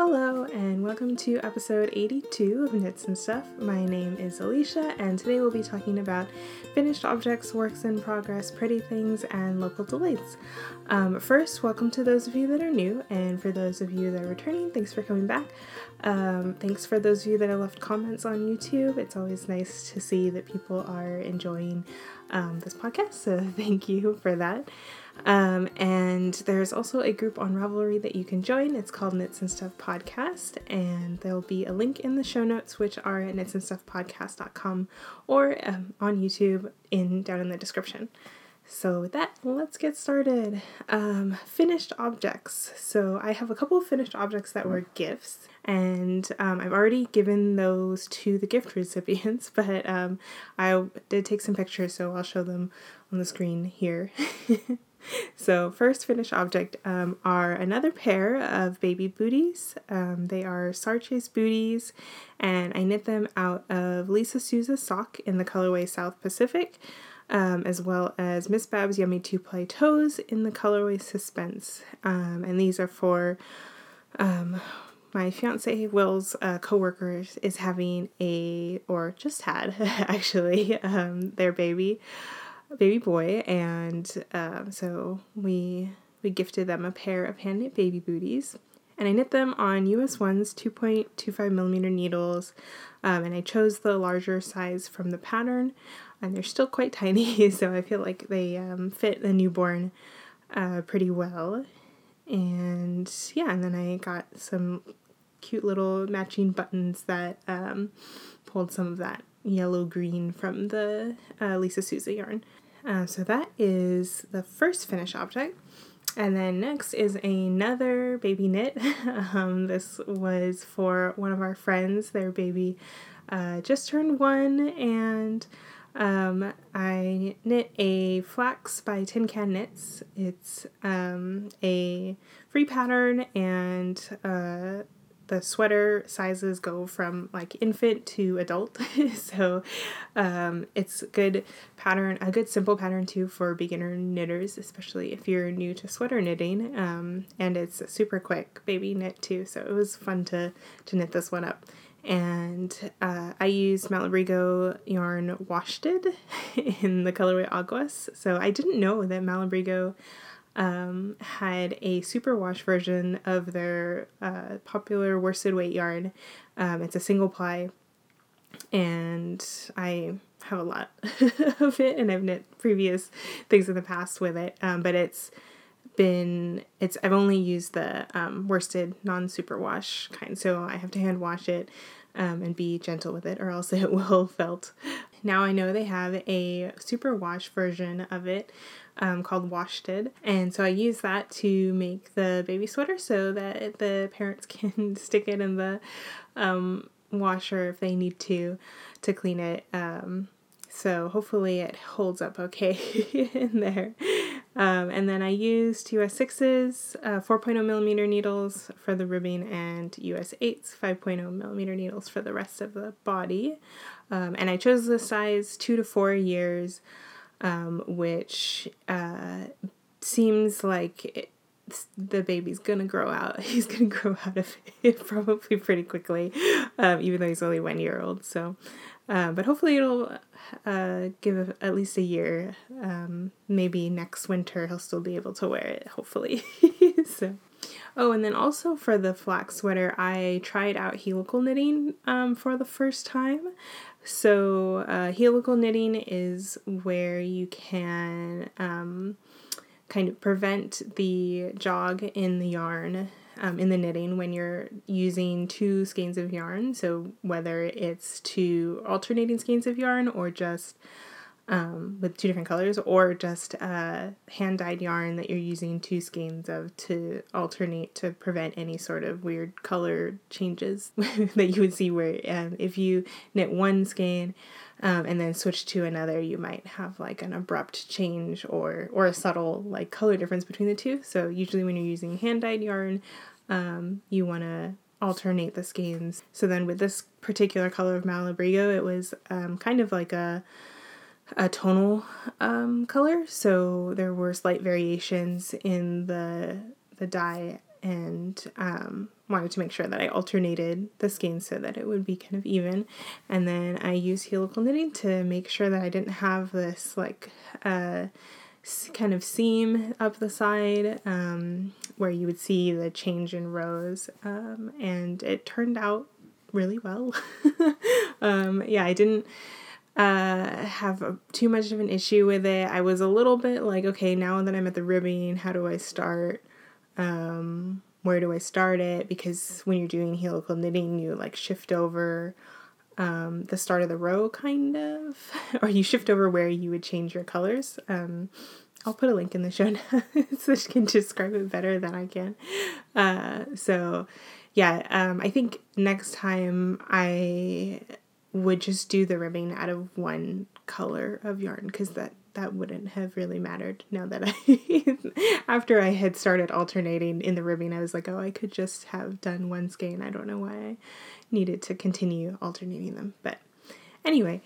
Hello and welcome to episode 82 of Knits and Stuff. My name is Alicia and today we'll be talking about finished objects, works in progress, pretty things, and local delights. First, welcome to those of you that are new, and for those of you that are returning, thanks for coming back. Thanks for those of you that have left comments on YouTube. It's always nice to see that people are enjoying this podcast, so thank you for that. And there's also a group on Ravelry that you can join. It's called Knits and Stuff Podcast, and there'll be a link in the show notes, which are at knitsandstuffpodcast.com or on YouTube down in the description. So with that, let's get started. Finished objects. So I have a couple of finished objects that were gifts, and I've already given those to the gift recipients, but I did take some pictures, so I'll show them on the screen here. So first finished object are another pair of baby booties. They are Sarche's booties, and I knit them out of Lisa Souza sock in the colorway South Pacific, as well as Miss Babs Yummy Two Play Toes in the colorway Suspense. And these are for my fiance Will's co-worker is having their baby boy, and so we gifted them a pair of hand knit baby booties, and I knit them on US1's 2.25mm needles, and I chose the larger size from the pattern, and they're still quite tiny, so I feel like they fit the newborn pretty well. And yeah, and then I got some cute little matching buttons that pulled some of that yellow green from the Lisa Souza yarn. So that is the first finished object, and then next is another baby knit. This was for one of our friends. Their baby just turned one, and I knit a Flax by Tin Can Knits. It's a free pattern, and the sweater sizes go from like infant to adult, so it's a good simple pattern too for beginner knitters, especially if you're new to sweater knitting, and it's a super quick baby knit too, so it was fun to knit this one up. And I used Malabrigo Yarn Washted in the colorway Aguas, so I didn't know that Malabrigo had a superwash version of their popular worsted weight yarn. It's a single ply, and I have a lot of it, and I've knit previous things in the past with it, but I've only used the worsted non-superwash kind, so I have to hand wash it and be gentle with it, or else it will felt. Now I know they have a superwash version of it called Washted, and so I use that to make the baby sweater so that the parents can stick it in the washer if they need to clean it. So hopefully it holds up okay in there. And then I used US 6's 4.0mm needles for the ribbing, and US 8's 5.0mm needles for the rest of the body. And I chose the size 2 to 4 years, which seems like the baby's gonna grow out. He's gonna grow out of it probably pretty quickly, even though he's only 1 year old. So, but hopefully it'll give at least a year. Maybe next winter he'll still be able to wear it, hopefully. So. Oh, and then also for the Flax sweater, I tried out helical knitting for the first time. So helical knitting is where you can kind of prevent the jog in the yarn, in the knitting, when you're using two skeins of yarn. So whether it's two alternating skeins of yarn, or just with two different colors, or just hand-dyed yarn that you're using two skeins of to alternate to prevent any sort of weird color changes that you would see where if you knit one skein and then switch to another, you might have like an abrupt change or a subtle like color difference between the two. So usually when you're using hand-dyed yarn, you want to alternate the skeins. So then with this particular color of Malabrigo, it was kind of like a tonal color, so there were slight variations in the dye, and wanted to make sure that I alternated the skeins so that it would be kind of even. And then I used helical knitting to make sure that I didn't have this like kind of seam up the side where you would see the change in rows. And it turned out really well. Yeah, I didn't have too much of an issue with it. I was a little bit like, okay, now that I'm at the ribbing, how do I start? Where do I start it? Because when you're doing helical knitting, you like shift over the start of the row kind of, or you shift over where you would change your colors. I'll put a link in the show notes so she can describe it better than I can. I think next time I would just do the ribbing out of one color of yarn, because that wouldn't have really mattered now that I, after I had started alternating in the ribbing, I was like, oh, I could just have done one skein. I don't know why I needed to continue alternating them. But anyway,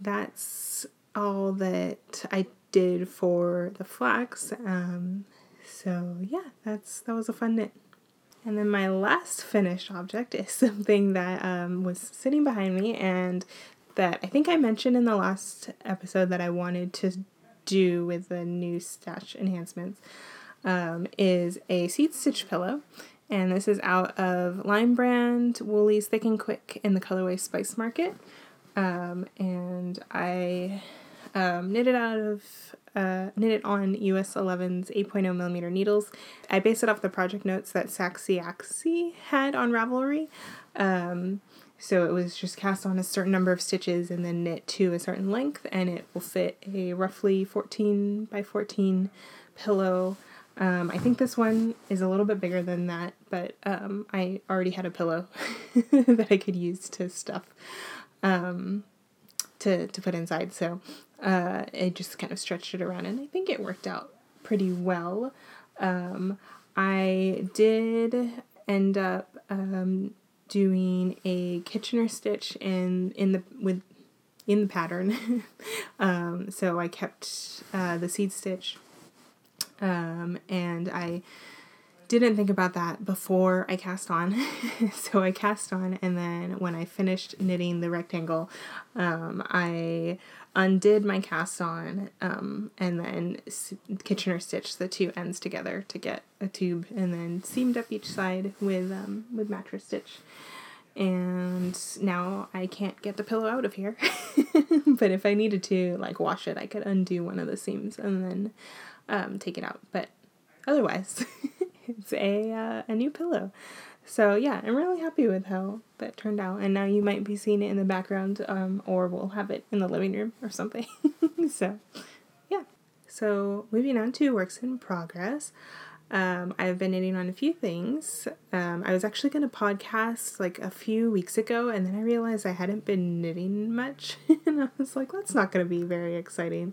that's all that I did for the flax. That was a fun knit. And then my last finished object is something that was sitting behind me, and that I think I mentioned in the last episode that I wanted to do with the new stash enhancements, is a seed stitch pillow. And this is out of Lime Brand, Woolies Thick and Quick in the colorway Spice Market. And I knit it on US 11's 8.0mm needles. I based it off the project notes that Saxiaxi had on Ravelry. So it was just cast on a certain number of stitches and then knit to a certain length, and it will fit a roughly 14x14 pillow. I think this one is a little bit bigger than that, but I already had a pillow that I could use to stuff, to put inside. So I just kind of stretched it around, and I think it worked out pretty well. I did end up doing a Kitchener stitch in the pattern. So I kept the seed stitch, and I didn't think about that before I cast on. So I cast on, and then when I finished knitting the rectangle, I undid my cast on, and then Kitchener stitched the two ends together to get a tube, and then seamed up each side with mattress stitch. And now I can't get the pillow out of here, but if I needed to like wash it, I could undo one of the seams and then take it out. But otherwise, it's a new pillow. So yeah, I'm really happy with how that turned out. And now you might be seeing it in the background, or we'll have it in the living room or something. So yeah. So moving on to works in progress. I've been knitting on a few things. I was actually going to podcast like a few weeks ago, and then I realized I hadn't been knitting much. And I was like, that's not going to be very exciting.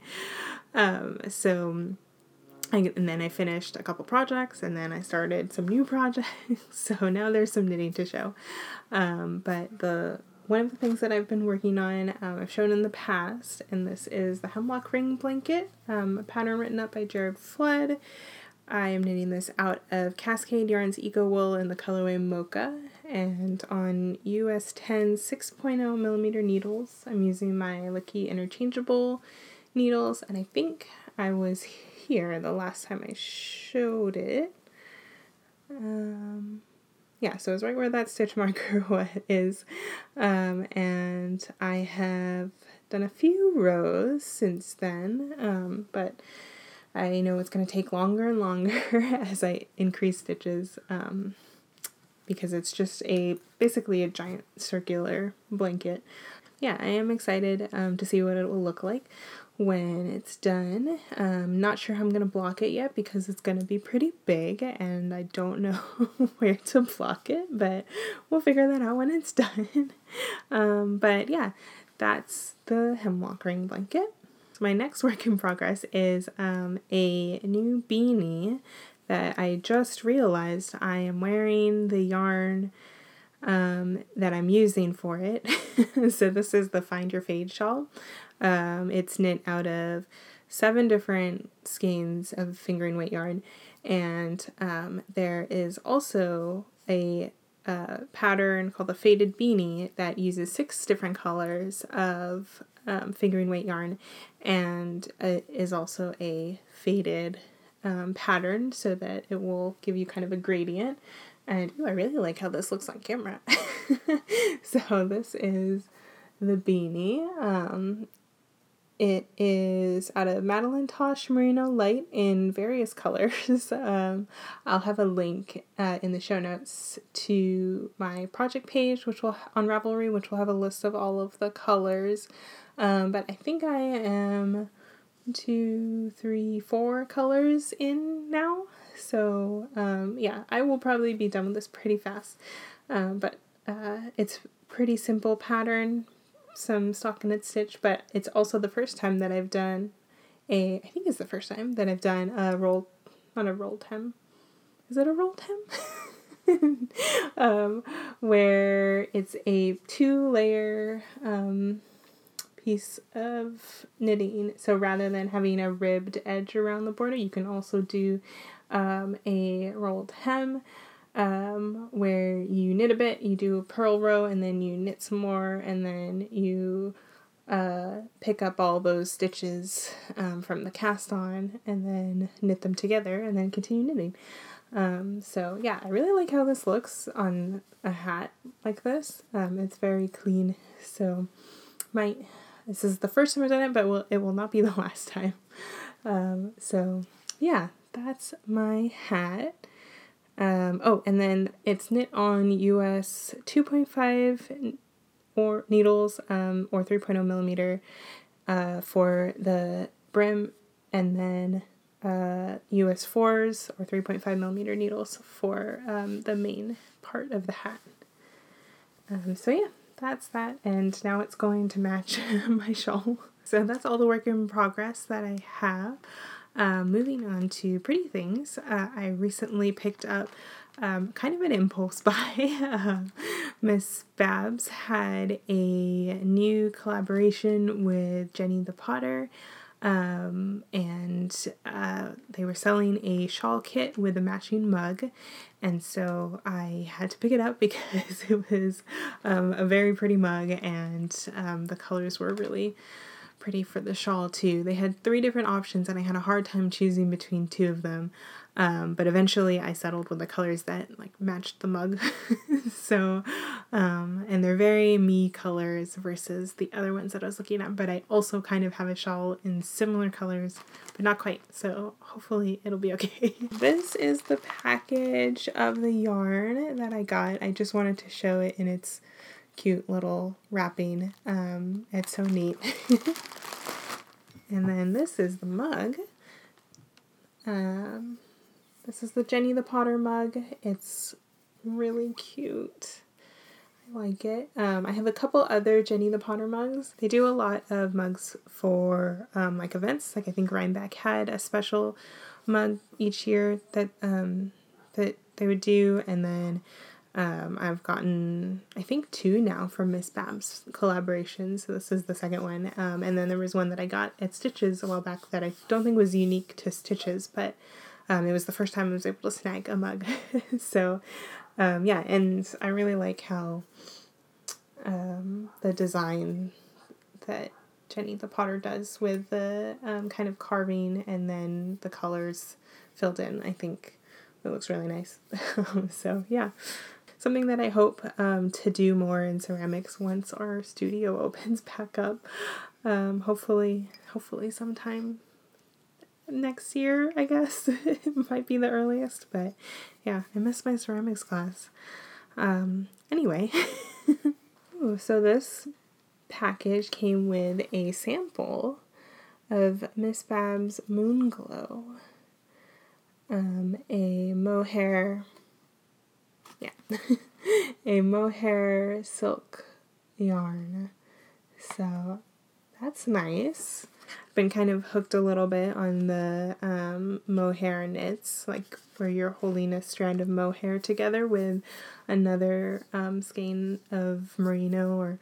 And then I finished a couple projects, and then I started some new projects, so now there's some knitting to show. But one of the things that I've been working on, I've shown in the past, and this is the Hemlock Ring Blanket, a pattern written up by Jared Flood. I am knitting this out of Cascade Yarns Eco Wool in the colorway Mocha, and on US 10 6.0mm needles. I'm using my Licky interchangeable needles, and I think I was here the last time I showed it. So it's right where that stitch marker is. And I have done a few rows since then, but I know it's going to take longer and longer as I increase stitches, because it's just basically a giant circular blanket. Yeah, I am excited to see what it will look like when it's done. Not sure how I'm going to block it yet, because it's going to be pretty big and I don't know where to block it, but we'll figure that out when it's done. That's the Hemlock Ring Blanket. My next work in progress is a new beanie that I just realized I am wearing the yarn that I'm using for it. So this is the Find Your Fade shawl. It's knit out of 7 different skeins of fingering weight yarn, and there is also a pattern called the Faded Beanie that uses 6 different colors of fingering weight yarn, and it is also a faded pattern so that it will give you kind of a gradient. And ooh, I really like how this looks on camera. So this is the beanie. It is out of Madeline Tosh Merino Light in various colors. I'll have a link in the show notes to my project page, which will on Ravelry, which will have a list of all of the colors. But I think I am 4 colors in now. So yeah, I will probably be done with this pretty fast. But it's pretty simple pattern. Some stockinette knit stitch, but it's also the first time that I've done a roll, not a rolled hem. Is it a rolled hem? Where it's a 2-layer piece of knitting. So rather than having a ribbed edge around the border, you can also do a rolled hem. Where you knit a bit, you do a purl row, and then you knit some more, and then you pick up all those stitches from the cast on, and then knit them together, and then continue knitting. So yeah, I really like how this looks on a hat like this. It's very clean, so this is the first time I've done it, but it will not be the last time. So yeah, that's my hat. And then it's knit on US 2.5 or needles or 3.0 millimeter for the brim, and then US 4s or 3.5 millimeter needles for the main part of the hat. So yeah, that's that, and now it's going to match my shawl. So that's all the work in progress that I have. Moving on to pretty things, I recently picked up kind of an impulse buy. Miss Babs had a new collaboration with Jenny the Potter, and they were selling a shawl kit with a matching mug, and so I had to pick it up because it was a very pretty mug, and the colors were really pretty for the shawl too. They had 3 different options and I had a hard time choosing between 2 of them, but eventually I settled with the colors that like matched the mug. So and they're very me colors versus the other ones that I was looking at, but I also kind of have a shawl in similar colors but not quite, so hopefully it'll be okay. This is the package of the yarn that I got. I just wanted to show it in its cute little wrapping. It's so neat. And then this is the mug. This is the Jenny the Potter mug. It's really cute. I like it. I have a couple other Jenny the Potter mugs. They do a lot of mugs for like events. Like I think Rhinebeck had a special mug each year that that they would do, and then I've gotten, I think, 2 now from Miss Babs collaboration, so this is the second one. And then there was one that I got at Stitches a while back that I don't think was unique to Stitches, but it was the first time I was able to snag a mug. So, yeah, and I really like how the design that Jenny the Potter does with the kind of carving and then the colors filled in. I think it looks really nice. So, yeah. Something that I hope to do more in ceramics once our studio opens back up. Hopefully sometime next year, I guess. It might be the earliest, but yeah, I miss my ceramics class. Anyway, ooh, so this package came with a sample of Miss Babs Moonglow. A mohair silk yarn. So that's nice. I've been kind of hooked a little bit on the mohair knits, like where you're holding a strand of mohair together with another skein of merino or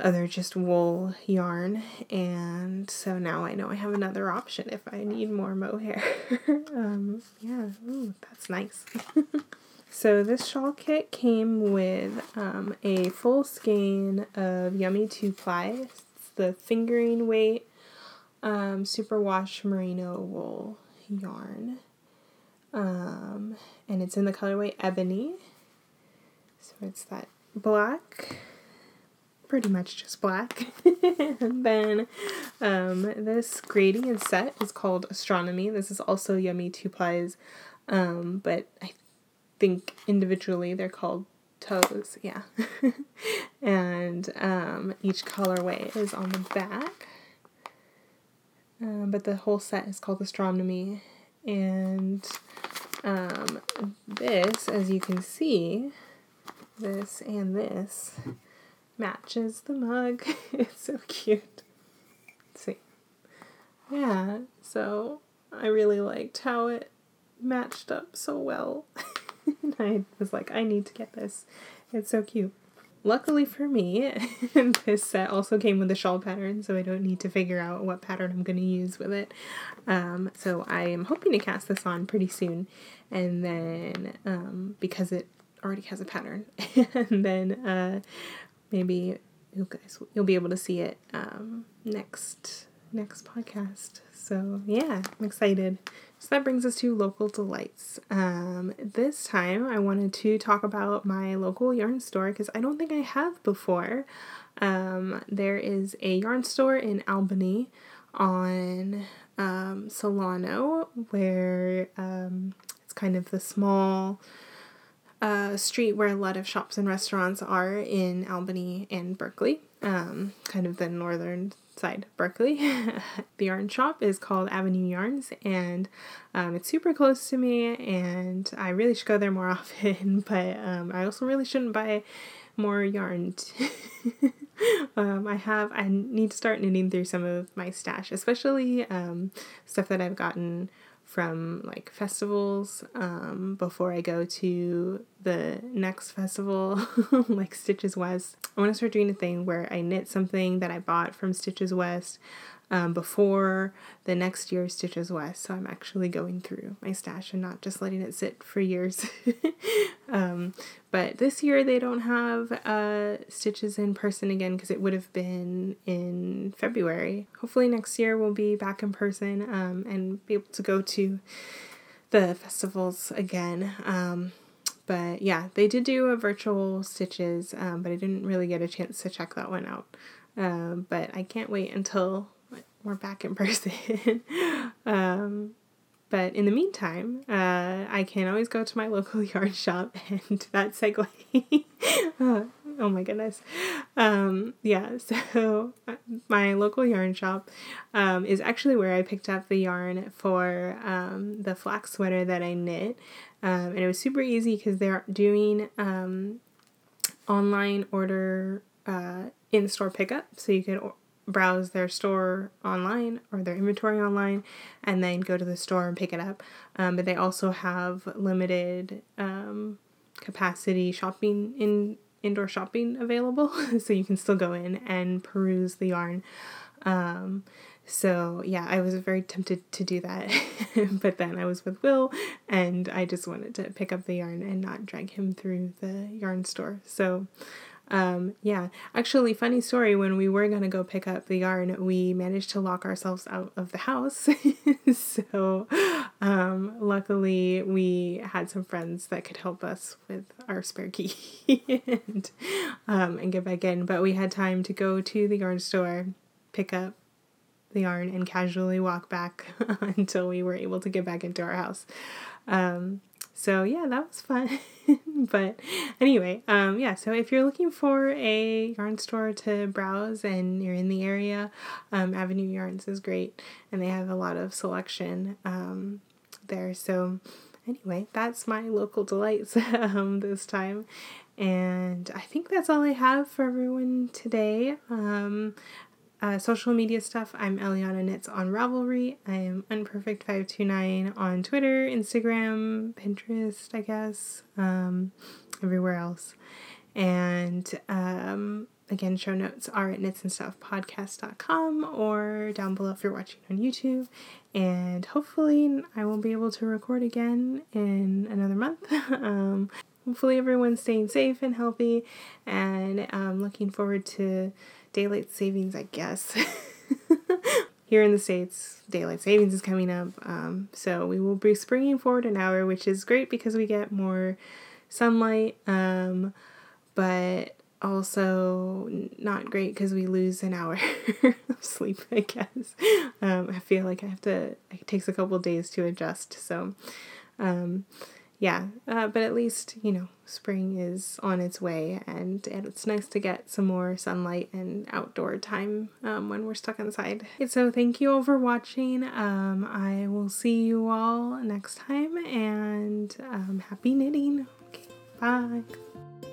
other just wool yarn, and so now I know I have another option if I need more mohair. Yeah, ooh, that's nice. So this shawl kit came with a full skein of Yummy Two Play. It's the fingering weight superwash merino wool yarn. And it's in the colorway Ebony. So it's that black, pretty much just black. And then this gradient set is called Astronomy. This is also Yummy Two Plays, but I think individually they're called Toes, yeah. And each colorway is on the back, but the whole set is called Astronomy. And this, as you can see, this and this matches the mug. It's so cute. Let's see. Yeah, so I really liked how it matched up so well. And I was like, I need to get this. It's so cute. Luckily for me, this set also came with a shawl pattern, so I don't need to figure out what pattern I'm going to use with it. So I am hoping to cast this on pretty soon, and then because it already has a pattern, and then maybe you'll be able to see it next podcast. So yeah, I'm excited. So that brings us to local delights. This time I wanted to talk about my local yarn store because I don't think I have before. There is a yarn store in Albany on Solano where it's kind of the small street where a lot of shops and restaurants are in Albany and Berkeley, kind of the northern side of Berkeley. The yarn shop is called Avenue Yarns, and it's super close to me, and I really should go there more often, but I also really shouldn't buy more yarn. I need to start knitting through some of my stash, especially stuff that I've gotten from like festivals before I go to the next festival, like Stitches West. I want to start doing a thing where I knit something that I bought from Stitches West before the next year's Stitches West, so I'm actually going through my stash and not just letting it sit for years. But this year they don't have Stitches in person again because it would have been in February. Hopefully next year we'll be back in person and be able to go to the festivals again. But yeah, they did do a virtual Stitches, but I didn't really get a chance to check that one out. But I can't wait until we're back in person. But in the meantime, I can always go to my local yarn shop, and that segue. Oh my goodness. Yeah, so my local yarn shop is actually where I picked up the yarn for the Flax sweater that I knit. And it was super easy because they're doing online order in-store pickup, so you could browse their store online or their inventory online and then go to the store and pick it up. But they also have limited capacity shopping, indoor shopping available, so you can still go in and peruse the yarn. So yeah, I was very tempted to do that, but then I was with Will and I just wanted to pick up the yarn and not drag him through the yarn store. So yeah, actually, funny story, when we were going to go pick up the yarn, we managed to lock ourselves out of the house. So, luckily we had some friends that could help us with our spare key and get back in, but we had time to go to the yarn store, pick up the yarn, and casually walk back until we were able to get back into our house. So yeah, that was fun. But anyway, yeah, so if you're looking for a yarn store to browse and you're in the area, Avenue Yarns is great, and they have a lot of selection there. So anyway, that's my local delights this time. And I think that's all I have for everyone today. Social media stuff, I'm Eliana Knits on Ravelry. I am Unperfect529 on Twitter, Instagram, Pinterest, I guess, everywhere else. And Again, show notes are at knitsandsstuffpodcast.com or down below if you're watching on YouTube. And hopefully I will be able to record again in another month. Hopefully everyone's staying safe and healthy, and looking forward to daylight savings, I guess. Here in the States, daylight savings is coming up, so we will be springing forward an hour, which is great because we get more sunlight, but also not great because we lose an hour of sleep, I guess. I feel like I have to, it takes a couple days to adjust, so yeah, but at least, you know, spring is on its way, and it's nice to get some more sunlight and outdoor time when we're stuck inside. So thank you all for watching. I will see you all next time, and happy knitting. Okay, bye.